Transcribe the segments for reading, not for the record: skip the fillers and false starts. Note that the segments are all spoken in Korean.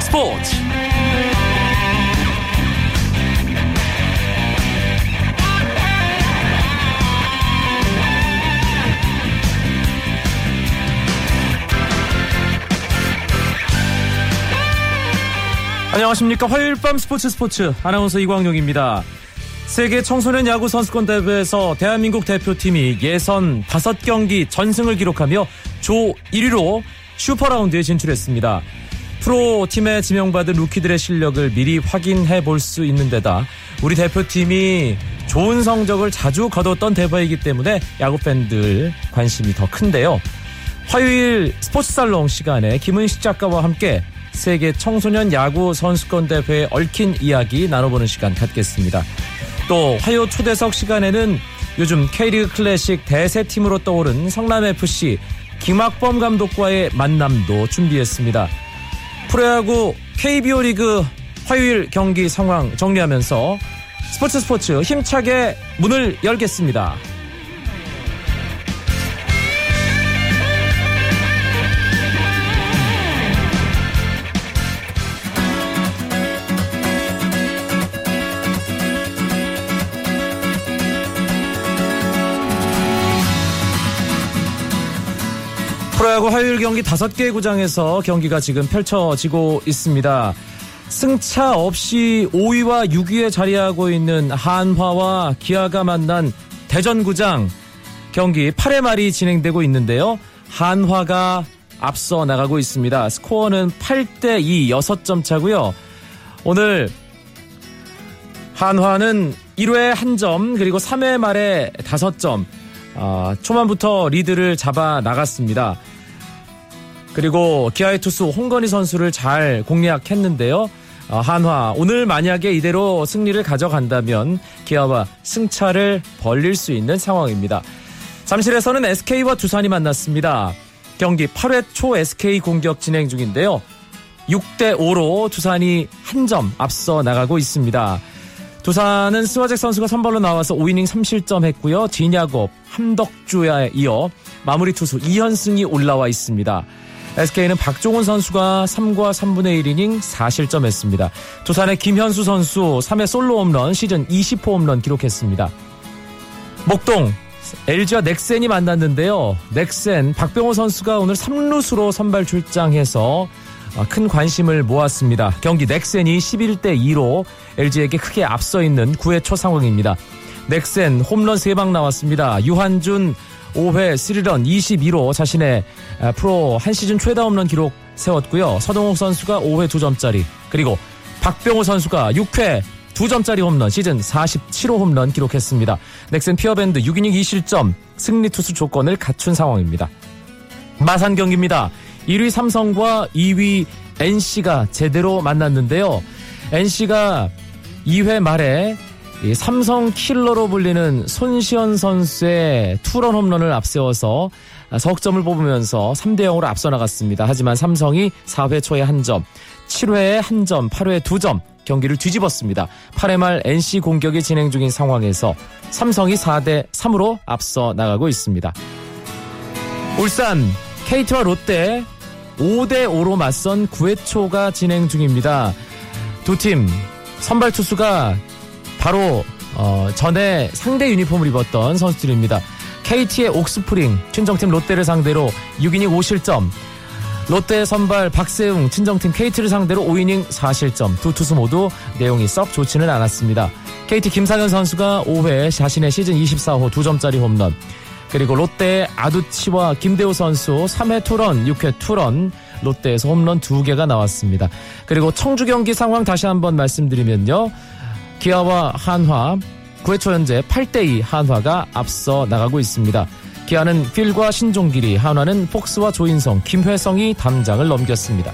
스포츠 안녕하십니까. 화요일 밤 스포츠 아나운서 이광용입니다. 세계 청소년 야구 선수권 대회에서 대한민국 대표팀이 예선 5경기 전승을 기록하며 조 1위로 슈퍼라운드에 진출했습니다. 프로팀에 지명받은 루키들의 실력을 미리 확인해 볼 수 있는 데다 우리 대표팀이 좋은 성적을 자주 거뒀던 대회이기 때문에 야구팬들 관심이 더 큰데요. 화요일 스포츠 살롱 시간에 김은식 작가와 함께 세계 청소년 야구 선수권 대회에 얽힌 이야기 나눠보는 시간 갖겠습니다. 또 화요 초대석 시간에는 요즘 K리그 클래식 대세팀으로 떠오른 성남FC 김학범 감독과의 만남도 준비했습니다. 프로야구 KBO 리그 화요일 경기 상황 정리하면서 스포츠 힘차게 문을 열겠습니다. 프로야구 화요일 경기 5개의 구장에서 경기가 지금 펼쳐지고 있습니다. 승차 없이 5위와 6위에 자리하고 있는 한화와 기아가 만난 대전구장 경기 8회 말이 진행되고 있는데요. 한화가 앞서 나가고 있습니다. 스코어는 8대2 6점 차고요. 오늘 한화는 1회 1점 그리고 3회 말에 5점 초반부터 리드를 잡아 나갔습니다. 그리고 기아의 투수 홍건희 선수를 잘 공략했는데요. 한화 오늘 만약에 이대로 승리를 가져간다면 기아와 승차를 벌릴 수 있는 상황입니다. 잠실에서는 SK와 두산이 만났습니다. 경기 8회 초 SK 공격 진행 중인데요. 6대5로 두산이 1점 앞서 나가고 있습니다. 두산은 스와잭 선수가 선발로 나와서 5이닝 3실점 했고요. 진야곱, 함덕주야에 이어 마무리 투수 이현승이 올라와 있습니다. SK는 박종훈 선수가 3과 3분의 1이닝 4실점 했습니다. 두산의 김현수 선수 3회 솔로 홈런 시즌 20호 홈런 기록했습니다. 목동 LG와 넥센이 만났는데요. 넥센 박병호 선수가 오늘 3루수로 선발 출장해서 큰 관심을 모았습니다. 경기 넥센이 11대2로 LG에게 크게 앞서 있는 9회 초 상황입니다. 넥센 홈런 3방 나왔습니다. 유한준 5회 3런 22로 자신의 프로 한 시즌 최다 홈런 기록 세웠고요. 서동욱 선수가 5회 2점짜리 그리고 박병호 선수가 6회 2점짜리 홈런 시즌 47호 홈런 기록했습니다. 넥센 피어밴드 6이닝 2실점 승리 투수 조건을 갖춘 상황입니다. 마산 경기입니다. 1위 삼성과 2위 NC가 제대로 만났는데요. NC가 2회 말에 삼성 킬러로 불리는 손시현 선수의 투런 홈런을 앞세워서 석점을 뽑으면서 3대0으로 앞서 나갔습니다. 하지만 삼성이 4회 초에 1점, 7회에 1점, 8회에 2점 경기를 뒤집었습니다. 8회 말 NC 공격이 진행 중인 상황에서 삼성이 4대3으로 앞서 나가고 있습니다. 울산 KT와 롯데 5대5로 맞선 9회 초가 진행 중입니다. 두 팀 선발 투수가 바로 전에 상대 유니폼을 입었던 선수들입니다. KT의 옥스프링, 친정팀 롯데를 상대로 6이닝 5실점, 롯데 선발 박세웅, 친정팀 KT를 상대로 5이닝 4실점, 두 투수 모두 내용이 썩 좋지는 않았습니다. KT 김상현 선수가 5회 자신의 시즌 24호 2점짜리 홈런, 그리고 롯데의 아두치와 김대호 선수 3회 투런, 6회 투런, 롯데에서 홈런 2개가 나왔습니다. 그리고 청주 경기 상황 다시 한번 말씀드리면요. 기아와 한화 9회 초 현재 8대2 한화가 앞서 나가고 있습니다. 기아는 필과 신종길이, 한화는 폭스와 조인성, 김회성이 담장을 넘겼습니다.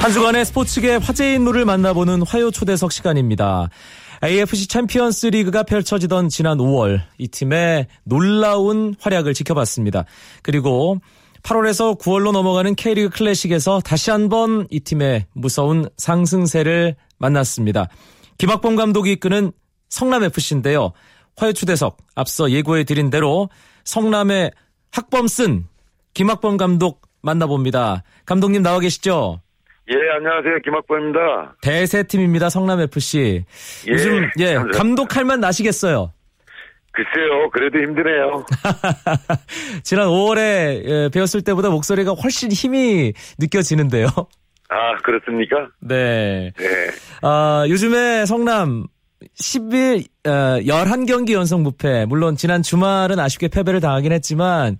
한 주간의 스포츠계 화제의 인물을 만나보는 화요 초대석 시간입니다. AFC 챔피언스 리그가 펼쳐지던 지난 5월 이 팀의 놀라운 활약을 지켜봤습니다. 그리고 8월에서 9월로 넘어가는 K리그 클래식에서 다시 한번 이 팀의 무서운 상승세를 만났습니다. 김학범 감독이 이끄는 성남FC인데요. 화요초대석 앞서 예고해드린 대로 성남의 학범 쓴 김학범 감독 만나봅니다. 감독님 나와 계시죠? 예, 안녕하세요. 김학범입니다. 대세팀입니다. 성남FC. 예, 요즘 감독할 만 나시겠어요? 글쎄요. 그래도 힘드네요. 지난 5월에 배웠을 때보다 목소리가 훨씬 힘이 느껴지는데요. 아, 그렇습니까? 네. 네. 아, 요즘에 성남 10일 11경기 연속 무패. 물론 지난 주말은 아쉽게 패배를 당하긴 했지만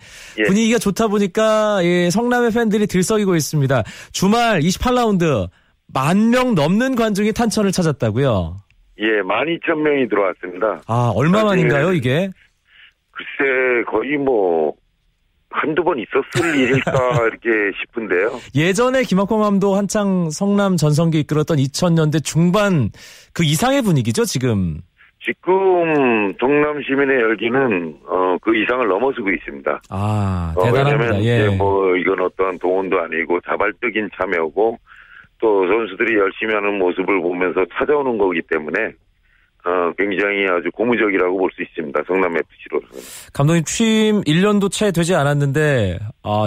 분위기가 좋다 보니까 성남의 팬들이 들썩이고 있습니다. 주말 28라운드 10,000명 넘는 관중이 탄천을 찾았다고요? 예, 12,000명이 들어왔습니다. 아, 얼마 만인가요, 이게? 글쎄, 거의 뭐 한두 번 있었을 일일까 이렇게 싶은데요. 예전에 김학범 감독 한창 성남 전성기 이끌었던 2000년대 중반 그 이상의 분위기죠, 지금? 지금 동남 시민의 열기는 그 이상을 넘어서고 있습니다. 아, 대단합니다. 왜냐면 이건 어떤 동원도 아니고 자발적인 참여고 또 선수들이 열심히 하는 모습을 보면서 찾아오는 거기 때문에 굉장히 아주 고무적이라고 볼 수 있습니다. 성남FC로서는. 감독님 취임 1년도 채 되지 않았는데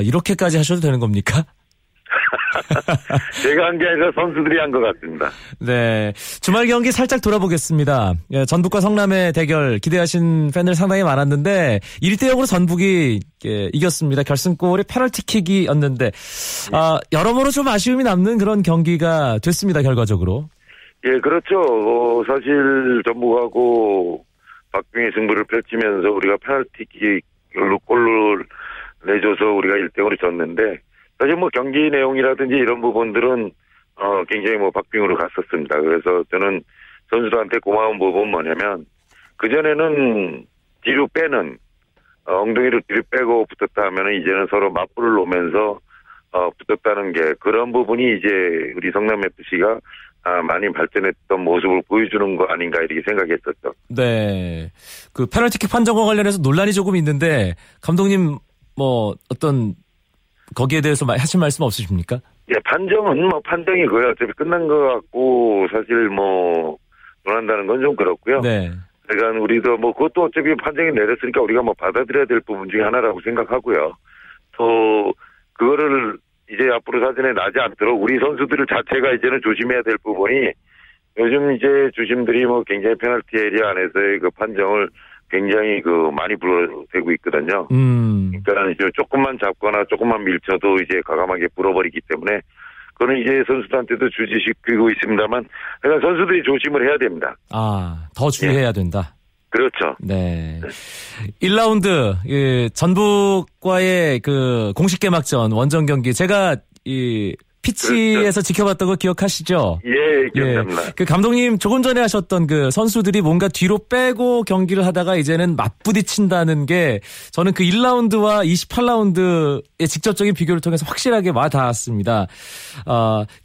이렇게까지 하셔도 되는 겁니까? 제가 한 게 아니라 선수들이 한 것 같습니다. 네, 주말 경기 살짝 돌아보겠습니다. 전북과 성남의 대결 기대하신 팬들 상당히 많았는데 1대0으로 전북이 이겼습니다. 결승골이 페널티킥이었는데 여러모로 좀 아쉬움이 남는 그런 경기가 됐습니다. 결과적으로. 예, 그렇죠. 사실 전북하고 박빙의 승부를 펼치면서 우리가 페널티킥으로 골을 내줘서 우리가 1대0으로 졌는데 사실 경기 내용이라든지 이런 부분들은 굉장히 박빙으로 갔었습니다. 그래서 저는 선수들한테 고마운 부분은 뭐냐면 그전에는 뒤로 빼는 엉덩이로 뒤로 빼고 붙었다 하면은 이제는 서로 맞불을 놓으면서 붙었다는 게 그런 부분이 이제 우리 성남FC가 많이 발전했던 모습을 보여주는 거 아닌가 이렇게 생각했었죠. 네, 그 페널티킥 판정과 관련해서 논란이 조금 있는데 감독님 어떤 거기에 대해서 하실 말씀 없으십니까? 예, 판정은 판정이고요. 어차피 끝난 것 같고 사실 논한다는 건 좀 그렇고요. 네. 그러니까 우리도 그것도 어차피 판정이 내렸으니까 우리가 받아들여야 될 부분 중에 하나라고 생각하고요. 또 그거를 이제 앞으로 사전에 나지 않도록 우리 선수들 자체가 이제는 조심해야 될 부분이 요즘 이제 주심들이 굉장히 페널티 에리아 안에서의 그 판정을 굉장히 많이 불어대고 있거든요. 그러니까 이제 조금만 잡거나 조금만 밀쳐도 이제 과감하게 불어버리기 때문에 그거는 이제 선수들한테도 주지시키고 있습니다만, 그러니까 선수들이 조심을 해야 됩니다. 아, 더 주의해야 된다. 그렇죠. 네. 1라운드, 전북과의 그 공식 개막전 원정 경기. 제가 피치에서 지켜봤던 거 기억하시죠? 예, 기억납니다. 그 감독님 조금 전에 하셨던 그 선수들이 뭔가 뒤로 빼고 경기를 하다가 이제는 맞부딪힌다는 게 저는 그 1라운드와 28라운드의 직접적인 비교를 통해서 확실하게 와 닿았습니다.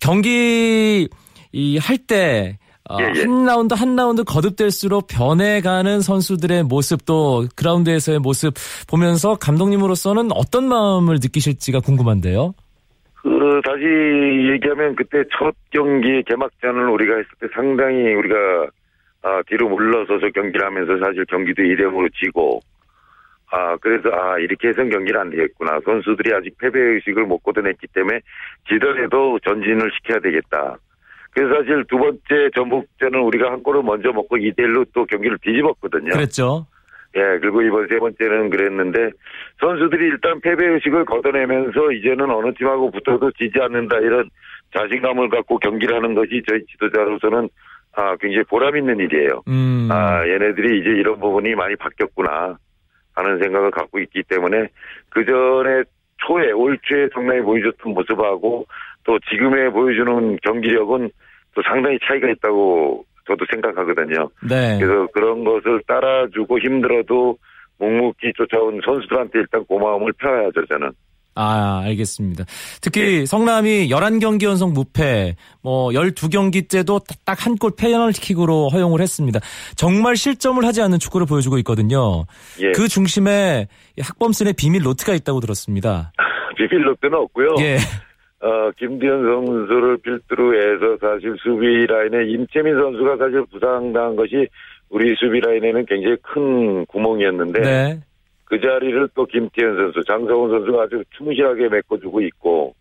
경기 할 때 한 라운드 거듭될수록 변해가는 선수들의 모습 또 그라운드에서의 모습 보면서 감독님으로서는 어떤 마음을 느끼실지가 궁금한데요. 다시 얘기하면 그때 첫 경기 개막전을 우리가 했을 때 상당히 우리가 뒤로 물러서서 경기를 하면서 사실 경기도 2대0으로 지고 그래서 이렇게 해서는 경기는 안 되겠구나. 선수들이 아직 패배의식을 못 걷어냈기 때문에 지더라도 전진을 시켜야 되겠다. 그래서 사실 두 번째 전북전은 우리가 한 골을 먼저 먹고 2대1로 또 경기를 뒤집었거든요. 그랬죠. 예, 그리고 이번 세 번째는 그랬는데 선수들이 일단 패배의식을 걷어내면서 이제는 어느 팀하고 붙어도 지지 않는다 이런 자신감을 갖고 경기를 하는 것이 저희 지도자로서는 굉장히 보람 있는 일이에요. 얘네들이 이제 이런 부분이 많이 바뀌었구나 하는 생각을 갖고 있기 때문에 그전에 올 초에 성남이 보여줬던 모습하고 또 지금에 보여주는 경기력은 또 상당히 차이가 있다고 저도 생각하거든요. 네. 그래서 그런 것을 따라주고 힘들어도 묵묵히 쫓아온 선수들한테 일단 고마움을 표해야죠, 저는. 아, 알겠습니다. 특히 성남이 11경기 연속 무패, 12경기 때도 딱 한 골 페널티킥으로 허용을 했습니다. 정말 실점을 하지 않는 축구를 보여주고 있거든요. 그 중심에 학범슨의 비밀 노트가 있다고 들었습니다. 비빌 롯데는 없고요. 예. 김태균 선수를 필두로 해서 사실 수비 라인에 임채민 선수가 사실 부상당한 것이 우리 수비 라인에는 굉장히 큰 구멍이었는데 네. 그 자리를 또 김태균 선수, 장성훈 선수가 아주 충실하게 메꿔주고 있고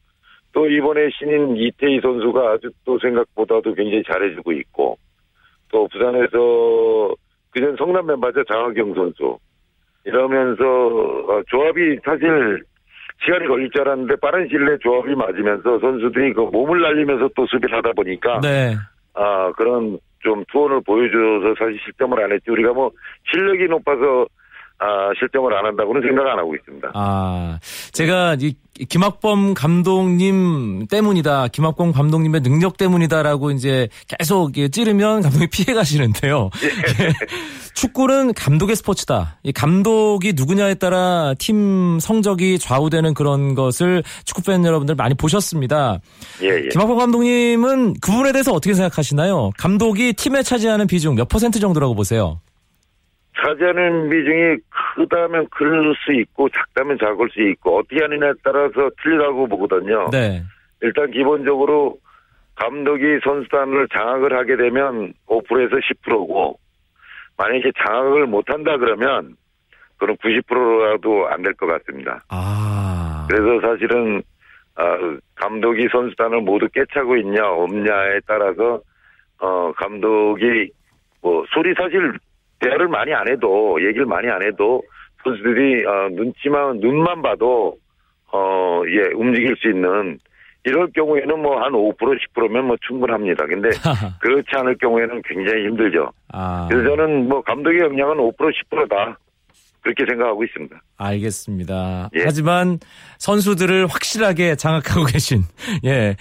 또 이번에 신인 이태희 선수가 아주 또 생각보다도 굉장히 잘해주고 있고 또 부산에서 그전 성남 멤버죠 장하경 선수 이러면서 조합이 사실 시간이 걸릴 줄 알았는데 빠른 시일 내 조합이 맞으면서 선수들이 그 몸을 날리면서 또 수비를 하다 보니까 네. 아 그런 좀 투혼을 보여줘서 사실 실점을 안 했지 우리가 뭐 실력이 높아서 실점을 안 한다고는 생각 안 하고 있습니다. 아 제가 이 김학범 감독님 때문이다, 김학범 감독님의 능력 때문이다라고 이제 계속 찌르면 감독이 피해가시는데요. 예. 축구는 감독의 스포츠다. 이 감독이 누구냐에 따라 팀 성적이 좌우되는 그런 것을 축구팬 여러분들 많이 보셨습니다. 예. 김학범 감독님은 그 부분에 대해서 어떻게 생각하시나요? 감독이 팀에 차지하는 비중 몇 퍼센트 정도라고 보세요? 차지하는 비중이 크다면 클 수 있고 작다면 작을 수 있고 어떻게 하느냐에 따라서 틀리다고 보거든요. 네. 일단 기본적으로 감독이 선수단을 장악을 하게 되면 5%에서 10%고 만약에 장악을 못한다 그러면 그럼 90%라도 안 될 것 같습니다. 아. 그래서 사실은 감독이 선수단을 모두 깨차고 있냐 없냐에 따라서 감독이 뭐 소리 사실 대화를 많이 안 해도 얘기를 많이 안 해도 선수들이 눈만 봐도 예 움직일 수 있는 이럴 경우에는 뭐 한 5% 10%면 뭐 충분합니다. 근데 그렇지 않을 경우에는 굉장히 힘들죠. 아. 그래서 저는 뭐 감독의 역량은 5% 10%다 그렇게 생각하고 있습니다. 알겠습니다. 예. 하지만 선수들을 확실하게 장악하고 계신 예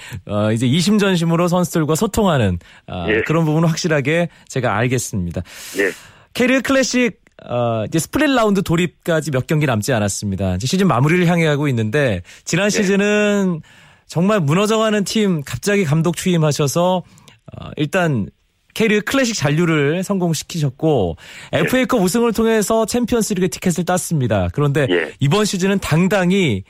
이제 이심전심으로 선수들과 소통하는 예. 그런 부분은 확실하게 제가 알겠습니다. 예. K리그 클래식 이제 스플릿 라운드 돌입까지 몇 경기 남지 않았습니다. 이제 시즌 마무리를 향해 가고 있는데 지난 네. 시즌은 정말 무너져가는 팀 갑자기 감독 취임하셔서 일단 K리그 클래식 잔류를 성공시키셨고 네. FA컵 우승을 통해서 챔피언스리그 티켓을 땄습니다. 그런데 네. 이번 시즌은 당당히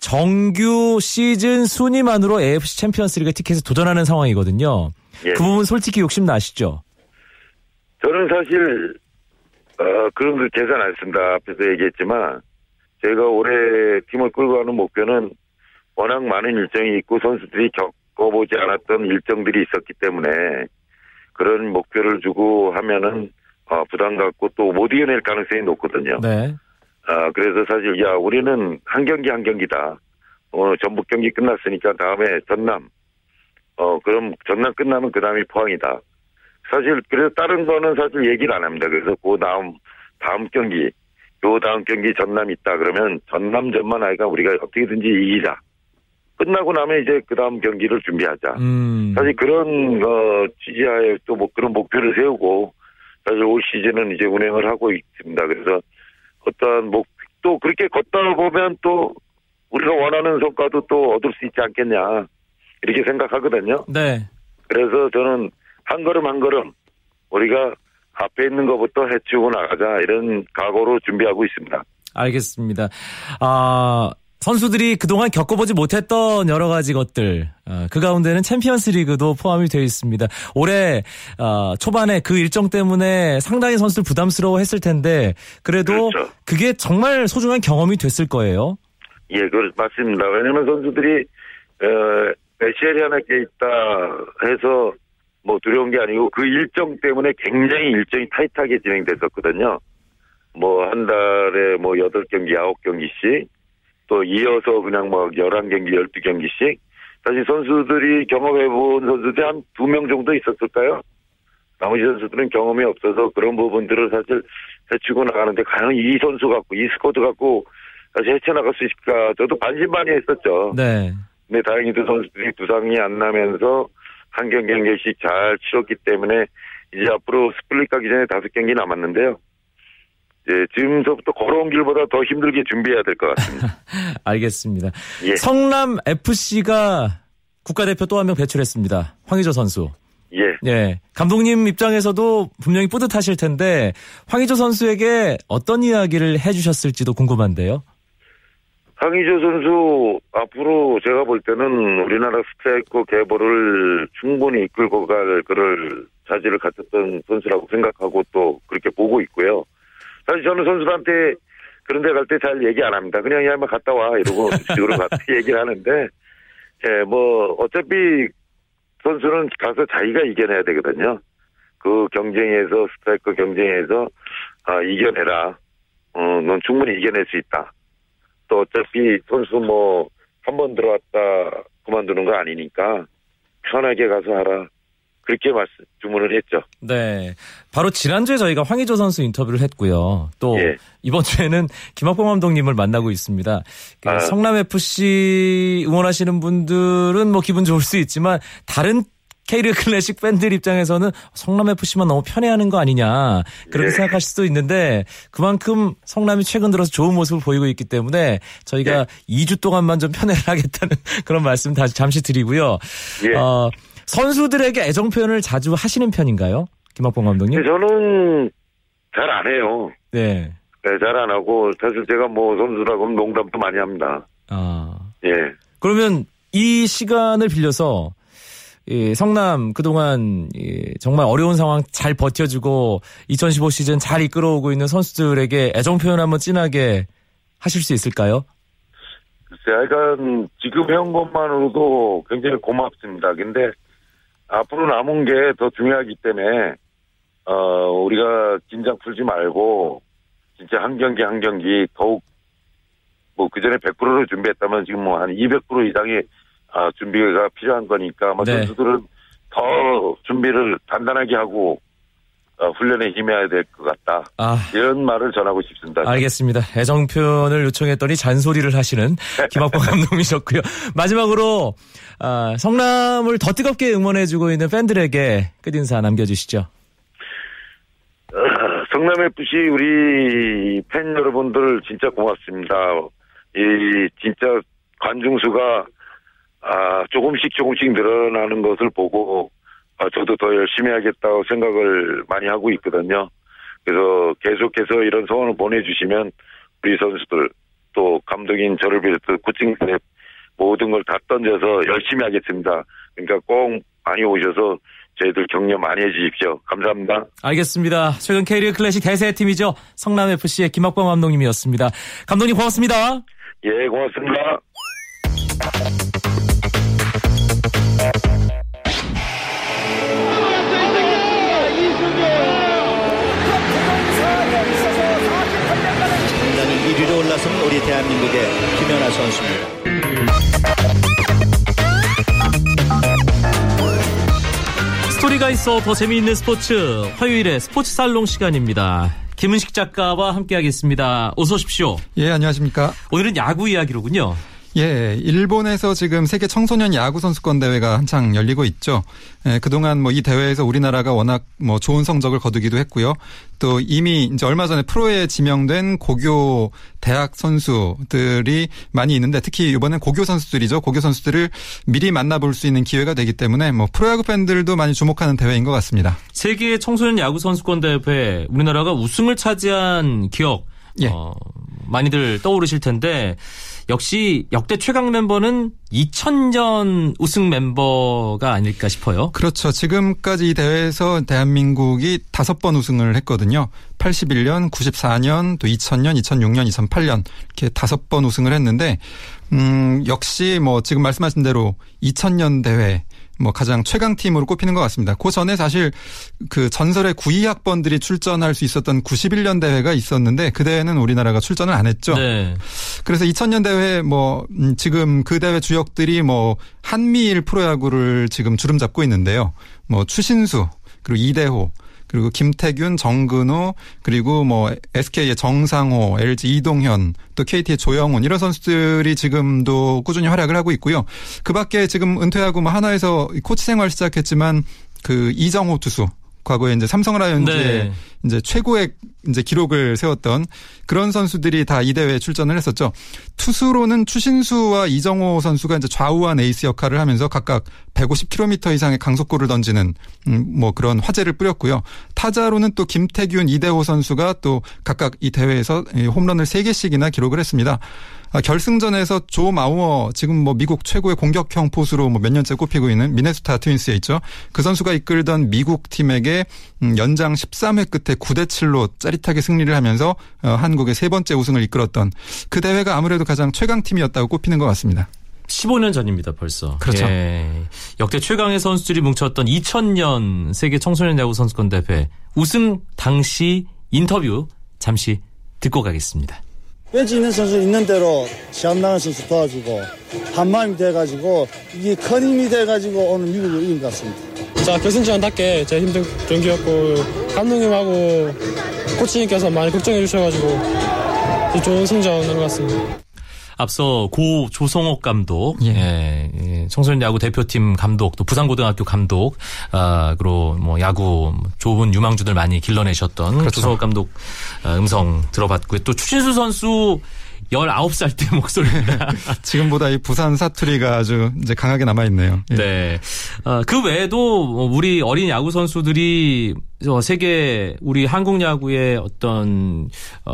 정규 시즌 순위만으로 AFC 챔피언스리그 티켓에 도전하는 상황이거든요. 네. 그 부분 솔직히 욕심 나시죠? 저는 사실 그런 걸 계산 안 했습니다. 앞에서 얘기했지만 제가 올해 팀을 끌고 가는 목표는 워낙 많은 일정이 있고 선수들이 겪어보지 않았던 일정들이 있었기 때문에 그런 목표를 주고 하면은 부담 갖고 또 못 이겨낼 가능성이 높거든요. 네. 그래서 사실 야 우리는 한 경기 한 경기다. 전북 경기 끝났으니까 다음에 전남. 그럼 전남 끝나면 그 다음이 포항이다. 사실 그래서 다른 거는 사실 얘기를 안 합니다. 그래서 그 다음 경기, 요 다음 경기 전남 있다 그러면 전남전만 아이가 우리가 어떻게든지 이기자. 끝나고 나면 이제 그 다음 경기를 준비하자. 사실 그런 취지하에 또 뭐 그런 목표를 세우고 사실 올 시즌은 이제 운행을 하고 있습니다. 그래서 어떤 또 그렇게 걷다 보면 또 우리가 원하는 성과도 또 얻을 수 있지 않겠냐 이렇게 생각하거든요. 네. 그래서 저는. 한 걸음 한 걸음 우리가 앞에 있는 것부터 해치우고 나가자 이런 각오로 준비하고 있습니다. 알겠습니다. 선수들이 그동안 겪어보지 못했던 여러 가지 것들 그 가운데는 챔피언스리그도 포함이 되어 있습니다. 올해 초반에 그 일정 때문에 상당히 선수들 부담스러워했을 텐데 그래도 그렇죠. 그게 정말 소중한 경험이 됐을 거예요. 예, 맞습니다. 왜냐하면 선수들이 메시엘이 하나 있다 해서 뭐 두려운 게 아니고 그 일정 때문에 굉장히 일정이 타이트하게 진행됐었거든요. 뭐 한 달에 뭐 8경기, 9경기씩 또 이어서 그냥 뭐 11경기, 12경기씩 사실 선수들이 경험해본 선수들이 한 2명 정도 있었을까요? 나머지 선수들은 경험이 없어서 그런 부분들을 사실 해치고 나가는데 과연 이 선수 갖고 이 스쿼드 갖고 사실 헤쳐나갈 수 있을까? 저도 반신반의했었죠. 네. 근데 다행히도 선수들이 부상이 안 나면서 한 경기 한 경기씩 잘 치렀기 때문에 이제 앞으로 스플릿 가기 전에 5경기 남았는데요. 예, 지금서부터 걸어온 길보다 더 힘들게 준비해야 될 것 같습니다. 알겠습니다. 예. 성남FC가 국가대표 또 한 명 배출했습니다. 황의조 선수. 예. 예. 감독님 입장에서도 분명히 뿌듯하실 텐데 황의조 선수에게 어떤 이야기를 해주셨을지도 궁금한데요. 황의조 선수 앞으로 제가 볼 때는 우리나라 스트라이커 계보를 충분히 이끌고 갈 그럴 자질을 갖췄던 선수라고 생각하고 또 그렇게 보고 있고요. 사실 저는 선수들한테 그런 데 갈 때 잘 얘기 안 합니다. 그냥 한번 갔다 와 이러고 식으로 얘기를 하는데 예, 뭐 어차피 선수는 가서 자기가 이겨내야 되거든요. 그 경쟁에서 스트라이커 경쟁에서 이겨내라. 넌 충분히 이겨낼 수 있다. 또 어차피 선수 뭐 한 번 들어왔다 그만두는 거 아니니까 편하게 가서 하라. 그렇게 말씀 주문을 했죠. 네, 바로 지난주에 저희가 황의조 선수 인터뷰를 했고요. 또 예. 이번 주에는 김학범 감독님을 만나고 있습니다. 성남FC 응원하시는 분들은 뭐 기분 좋을 수 있지만 다른 K리그 클래식 팬들 입장에서는 성남FC만 너무 편애하는 거 아니냐 그렇게 예. 생각하실 수도 있는데 그만큼 성남이 최근 들어서 좋은 모습을 보이고 있기 때문에 저희가 예. 2주 동안만 좀 편애를 하겠다는 그런 말씀 다시 잠시 드리고요. 예. 선수들에게 애정 표현을 자주 하시는 편인가요? 김학범 감독님? 저는 잘 안 해요. 네. 네, 잘 안 하고, 사실 제가 뭐 선수라고 하면 농담도 많이 합니다. 아. 예. 그러면 이 시간을 빌려서, 예, 성남 그동안 예, 정말 어려운 상황 잘 버텨주고, 2015 시즌 잘 이끌어오고 있는 선수들에게 애정 표현 한번 진하게 하실 수 있을까요? 글쎄요, 약간 지금 해온 것만으로도 굉장히 고맙습니다. 근데, 앞으로 남은 게 더 중요하기 때문에 우리가 긴장 풀지 말고 진짜 한 경기 한 경기 더욱 뭐 그전에 100%로 준비했다면 지금 뭐 한 200% 이상의 준비가 필요한 거니까 뭐 선수들은 네. 더 준비를 단단하게 하고 훈련에 힘해야 될 것 같다. 이런 말을 전하고 싶습니다. 알겠습니다. 애정 표현을 요청했더니 잔소리를 하시는 김학범 감독이셨고요. 마지막으로 성남을 더 뜨겁게 응원해주고 있는 팬들에게 끝인사 남겨주시죠. 성남FC 우리 팬 여러분들 진짜 고맙습니다. 이 진짜 관중수가 조금씩 늘어나는 것을 보고 저도 더 열심히 하겠다고 생각을 많이 하고 있거든요. 그래서 계속해서 이런 소원을 보내주시면 우리 선수들 또 감독인 저를 비롯해 코칭들의 모든 걸 다 던져서 열심히 하겠습니다. 그러니까 꼭 많이 오셔서 저희들 격려 많이 해주십시오. 감사합니다. 알겠습니다. 최근 K리그 클래식 대세 팀이죠. 성남FC의 김학범 감독님이었습니다. 감독님 고맙습니다. 예, 고맙습니다. 위로 올라선 우리 대한민국의 김연아 선수입니다. 스토리가 있어 더 재미있는 스포츠 화요일의 스포츠 살롱 시간입니다. 김은식 작가와 함께하겠습니다. 어서 오십시오. 예, 안녕하십니까. 오늘은 야구 이야기로군요. 예, 일본에서 지금 세계 청소년 야구 선수권 대회가 한창 열리고 있죠. 예, 그동안 뭐 이 대회에서 우리나라가 워낙 뭐 좋은 성적을 거두기도 했고요. 또 이미 이제 얼마 전에 프로에 지명된 고교 대학 선수들이 많이 있는데 특히 이번엔 고교 선수들이죠. 고교 선수들을 미리 만나볼 수 있는 기회가 되기 때문에 뭐 프로야구 팬들도 많이 주목하는 대회인 것 같습니다. 세계 청소년 야구 선수권 대회 우리나라가 우승을 차지한 기억 예. 많이들 떠오르실 텐데 역시 역대 최강 멤버는 2000년 우승 멤버가 아닐까 싶어요. 그렇죠. 지금까지 이 대회에서 대한민국이 5번 우승을 했거든요. 81년, 94년, 또 2000년, 2006년, 2008년 이렇게 5번 우승을 했는데 역시 뭐 지금 말씀하신 대로 2000년 대회 뭐 가장 최강 팀으로 꼽히는 것 같습니다. 그 전에 사실 그 전설의 92학번들이 출전할 수 있었던 91년 대회가 있었는데 그 대회는 우리나라가 출전을 안 했죠. 네. 그래서 2000년 대회 뭐 지금 그 대회 주역들이 뭐 한미일 프로야구를 지금 주름 잡고 있는데요. 뭐 추신수 그리고 이대호 그리고 김태균, 정근호, 그리고 뭐 SK의 정상호, LG 이동현, 또 KT의 조영훈 이런 선수들이 지금도 꾸준히 활약을 하고 있고요. 그밖에 지금 은퇴하고 뭐 한화에서 코치 생활 시작했지만 그 이정호 투수 과거에 이제 삼성 라이온즈의 네. 이제 최고의 이제 기록을 세웠던 그런 선수들이 다 이 대회에 출전을 했었죠. 투수로는 추신수와 이정호 선수가 이제 좌우한 에이스 역할을 하면서 각각 150km 이상의 강속구를 던지는 뭐 그런 화제를 뿌렸고요. 타자로는 또 김태균, 이대호 선수가 또 각각 이 대회에서 홈런을 3개씩이나 기록을 했습니다. 결승전에서 조 마우어 지금 뭐 미국 최고의 공격형 포수로 뭐 몇 년째 꼽히고 있는 미네소타 트윈스에 있죠. 그 선수가 이끌던 미국 팀에게 연장 13회 끝에 9-7로 짜릿하게 승리를 하면서 한국의 세 번째 우승을 이끌었던 그 대회가 아무래도 가장 최강팀이었다고 꼽히는 것 같습니다. 15년 전입니다, 벌써. 그렇죠. 예. 역대 최강의 선수들이 뭉쳤던 2000년 세계 청소년 야구 선수권 대회 우승 당시 인터뷰 잠시 듣고 가겠습니다. 벤치 있는 선수 있는 대로 시합나간 선수 도와주고 한마음이 돼가지고 이게 큰 힘이 돼가지고 오늘 미국을 이긴 것 같습니다. 자, 결승전답게 제 힘든 경기였고 감독님하고 코치님께서 많이 걱정해 주셔가지고 좋은 승전 얻은 것 같습니다. 앞서 고 조성욱 감독, 예, 청소년 야구 대표팀 감독, 또 부산고등학교 감독, 그리고 뭐 야구 좋은 유망주들 많이 길러내셨던 그렇죠. 조성욱 감독 음성 들어봤고요. 또 추신수 선수 19살 때 목소리입니다. 지금보다 이 부산 사투리가 아주 이제 강하게 남아있네요. 예. 네. 그 외에도 우리 어린 야구 선수들이 세계 우리 한국 야구의 어떤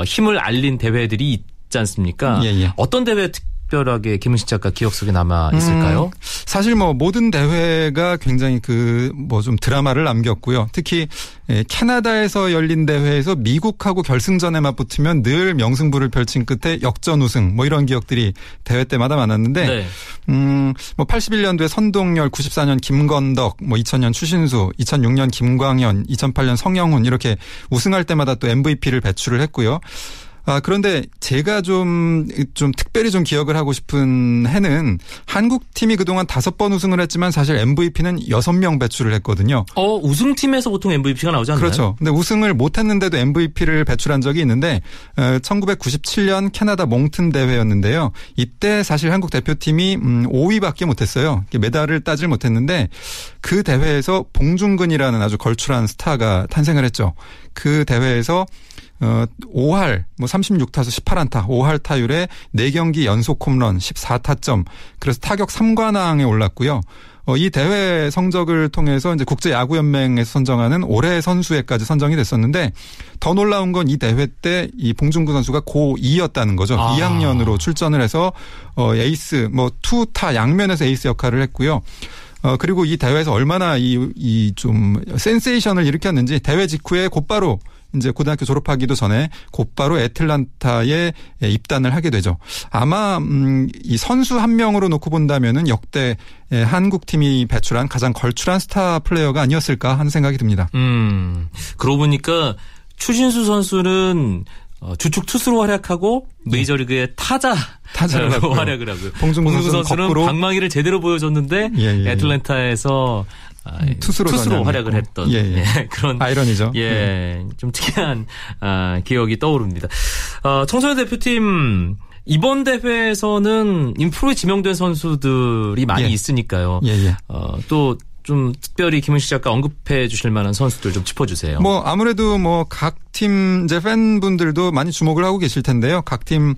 힘을 알린 대회들이 있지 않습니까? 예, 예. 어떤 대회 특별하게 김은식 작가 기억 속에 남아 있을까요? 사실 뭐 모든 대회가 굉장히 그 뭐 좀 드라마를 남겼고요. 특히 캐나다에서 열린 대회에서 미국하고 결승전에 맞붙으면 늘 명승부를 펼친 끝에 역전 우승 뭐 이런 기억들이 대회 때마다 많았는데 네. 뭐 81년도에 선동열, 94년 김건덕, 뭐 2000년 추신수, 2006년 김광현, 2008년 성영훈 이렇게 우승할 때마다 또 MVP를 배출을 했고요. 그런데 제가 좀 특별히 좀 기억을 하고 싶은 해는 한국팀이 그동안 5번 우승을 했지만 사실 MVP는 6명 배출을 했거든요. 우승팀에서 보통 MVP가 나오지 않나요? 그렇죠. 근데 우승을 못했는데도 MVP를 배출한 적이 있는데 1997년 캐나다 몽튼 대회였는데요. 이때 사실 한국 대표팀이 5위밖에 못했어요. 메달을 따질 못했는데 그 대회에서 봉중근이라는 아주 걸출한 스타가 탄생을 했죠. 그 대회에서 5할, 뭐 36타수 18안타, 5할 타율에 4경기 연속 홈런 14타점, 그래서 타격 3관왕에 올랐고요. 이 대회 성적을 통해서 이제 국제야구연맹에서 선정하는 올해의 선수에까지 선정이 됐었는데 더 놀라운 건 이 대회 때 이 봉중근 선수가 고2였다는 거죠. 2학년으로 출전을 해서 에이스, 뭐 투타 양면에서 에이스 역할을 했고요. 그리고 이 대회에서 얼마나 이 좀 센세이션을 일으켰는지 대회 직후에 곧바로 이제 고등학교 졸업하기도 전에 곧바로 애틀란타에 입단을 하게 되죠. 아마 이 선수 한 명으로 놓고 본다면은 역대 한국 팀이 배출한 가장 걸출한 스타 플레이어가 아니었을까 하는 생각이 듭니다. 그러고 보니까 추신수 선수는 주축 투수로 활약하고 메이저리그의 타자로 활약을 하고요. 봉중근 선수는 방망이를 제대로 보여줬는데 애틀랜타에서 투수로 활약을 했던 그런 아이러니죠. 좀 특이한 기억이 떠오릅니다. 청소년 대표팀 이번 대회에서는 프로에 지명된 선수들이 많이 있으니까요. 또 좀 특별히 김은식 작가 언급해 주실 만한 선수들 좀 짚어주세요. 뭐 아무래도 뭐 각 팀 이제 팬분들도 많이 주목을 하고 계실 텐데요. 각 팀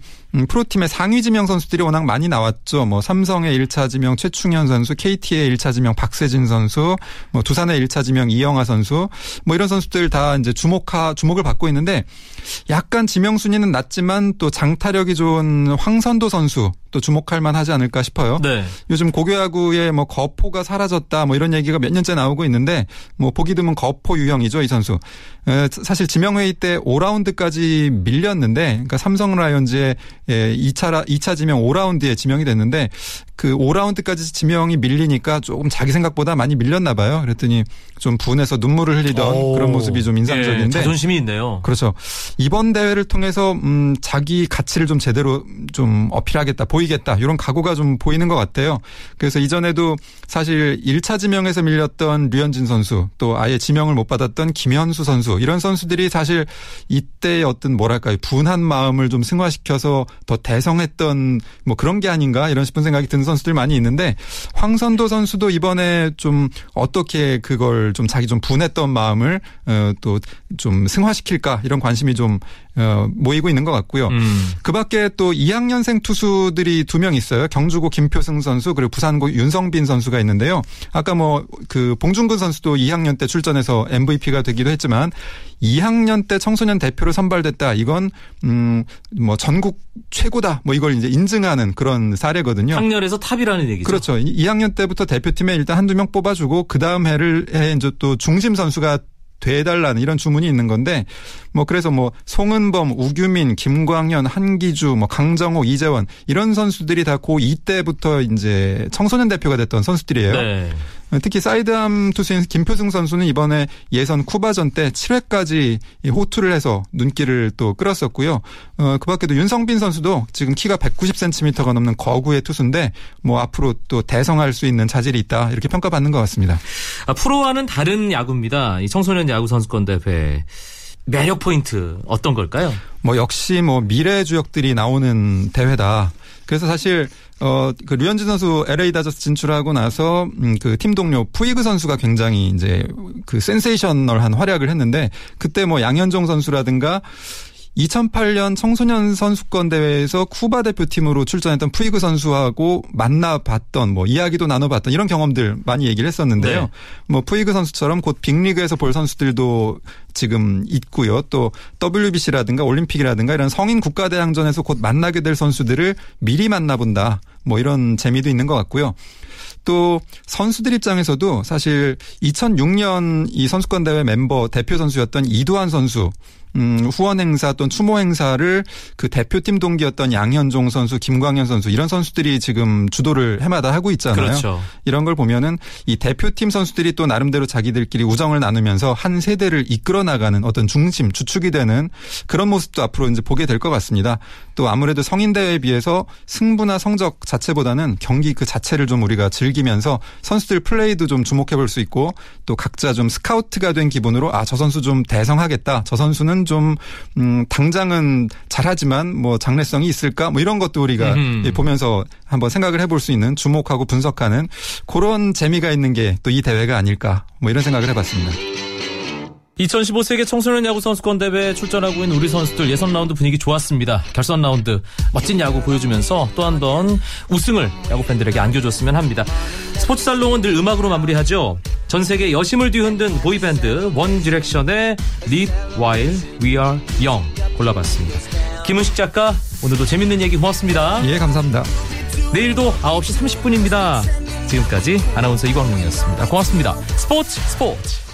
프로팀의 상위 지명 선수들이 워낙 많이 나왔죠. 뭐 삼성의 1차 지명 최충현 선수, KT의 1차 지명 박세진 선수, 뭐 두산의 1차 지명 이영하 선수, 뭐 이런 선수들 다 이제 주목을 받고 있는데 약간 지명 순위는 낮지만 또 장타력이 좋은 황선도 선수 또 주목할 만하지 않을까 싶어요. 네. 요즘 고교야구의 뭐 거포가 사라졌다 뭐 이런 얘기가 몇 년째 나오고 있는데 뭐 보기 드문 거포 유형이죠, 이 선수. 사실 지명회의 때 5라운드까지 밀렸는데 그러니까 삼성 라이온즈의 2차 지명 5라운드에 지명이 됐는데 그 5라운드까지 지명이 밀리니까 조금 자기 생각보다 많이 밀렸나 봐요. 그랬더니 좀 분해서 눈물을 흘리던 그런 모습이 좀 인상적인데. 예, 자존심이 있네요. 그렇죠. 이번 대회를 통해서 자기 가치를 좀 제대로 좀 어필하겠다, 보이겠다 이런 각오가 좀 보이는 것 같아요. 그래서 이전에도 사실 1차 지명에서 밀렸던 류현진 선수 또 아예 지명을 못 받았던 김현수 선수 이런 선수들이 사실 이때의 어떤 뭐랄까요 분한 마음을 좀 승화시켜서 더 대성했던 뭐 그런 게 아닌가 이런 싶은 생각이 드는 선수들 많이 있는데 황선도 선수도 이번에 좀 어떻게 그걸 좀 자기 좀 분했던 마음을 또 좀 승화시킬까 이런 관심이 좀 모이고 있는 것 같고요. 그밖에 또 2학년생 투수들이 두 명 있어요. 경주고 김표승 선수 그리고 부산고 윤성빈 선수가 있는데요. 아까 뭐 그 봉준근 선수도 2학년 때 출전해서 MVP가 되기도 했지만 2학년 때 청소년 대표로 선발됐다. 이건 뭐 전국 최고다. 뭐 이걸 이제 인증하는 그런 사례거든요. 학년에서 탑이라는 얘기죠. 그렇죠. 2학년 때부터 대표팀에 일단 한두 명 뽑아주고 그 다음 해에 이제 또 중심 선수가 돼달라는 이런 주문이 있는 건데 뭐 그래서 뭐 송은범, 우규민, 김광현, 한기주, 뭐 강정호, 이재원 이런 선수들이 다 고2 때부터 이제 청소년 대표가 됐던 선수들이에요. 네. 특히 사이드암 투수인 김표승 선수는 이번에 예선 쿠바전 때 7회까지 호투를 해서 눈길을 또 끌었었고요. 그밖에도 윤성빈 선수도 지금 키가 190cm가 넘는 거구의 투수인데 뭐 앞으로 또 대성할 수 있는 자질이 있다 이렇게 평가받는 것 같습니다. 아, 프로와는 다른 야구입니다. 이 청소년 야구 선수권 대회 매력 포인트 어떤 걸까요? 뭐 역시 뭐 미래 주역들이 나오는 대회다. 그래서 사실 그 류현진 선수 LA 다저스 진출하고 나서 그 팀 동료 푸이그 선수가 굉장히 이제 그 센세이셔널한 활약을 했는데 그때 뭐 양현종 선수라든가 2008년 청소년 선수권 대회에서 쿠바 대표팀으로 출전했던 푸이그 선수하고 만나봤던 뭐 이야기도 나눠봤던 이런 경험들 많이 얘기를 했었는데요. 네. 뭐 푸이그 선수처럼 곧 빅리그에서 볼 선수들도 지금 있고요. 또 WBC라든가 올림픽이라든가 이런 성인 국가대항전에서 곧 만나게 될 선수들을 미리 만나본다. 뭐 이런 재미도 있는 것 같고요. 또 선수들 입장에서도 사실 2006년 이 선수권 대회 멤버 대표 선수였던 이두환 선수 후원 행사 또는 추모 행사를 그 대표팀 동기였던 양현종 선수, 김광현 선수 이런 선수들이 지금 주도를 해마다 하고 있잖아요. 그렇죠. 이런 걸 보면은 이 대표팀 선수들이 또 나름대로 자기들끼리 우정을 나누면서 한 세대를 이끌어 나가는 어떤 중심, 주축이 되는 그런 모습도 앞으로 이제 보게 될 것 같습니다. 또 아무래도 성인 대회에 비해서 승부나 성적 자체보다는 경기 그 자체를 좀 우리가 즐기면서 선수들 플레이도 좀 주목해 볼 수 있고 또 각자 좀 스카우트가 된 기분으로 아, 저 선수 좀 대성하겠다. 저 선수는 좀 당장은 잘하지만 뭐 장래성이 있을까 뭐 이런 것도 우리가 보면서 한번 생각을 해볼 수 있는 주목하고 분석하는 그런 재미가 있는 게 또 이 대회가 아닐까 뭐 이런 생각을 해봤습니다. 2015세계 청소년 야구 선수권 대회에 출전하고 있는 우리 선수들 예선 라운드 분위기 좋았습니다. 결선 라운드 멋진 야구 보여주면서 또 한 번 우승을 야구 팬들에게 안겨줬으면 합니다. 스포츠 살롱은 늘 음악으로 마무리하죠. 전 세계 여심을 뒤흔든 보이밴드 원 디렉션의 Live While We Are Young 골라봤습니다. 김은식 작가 오늘도 재밌는 얘기 고맙습니다. 예, 감사합니다. 내일도 9시 30분입니다. 지금까지 아나운서 이광용이었습니다. 고맙습니다. 스포츠 스포츠.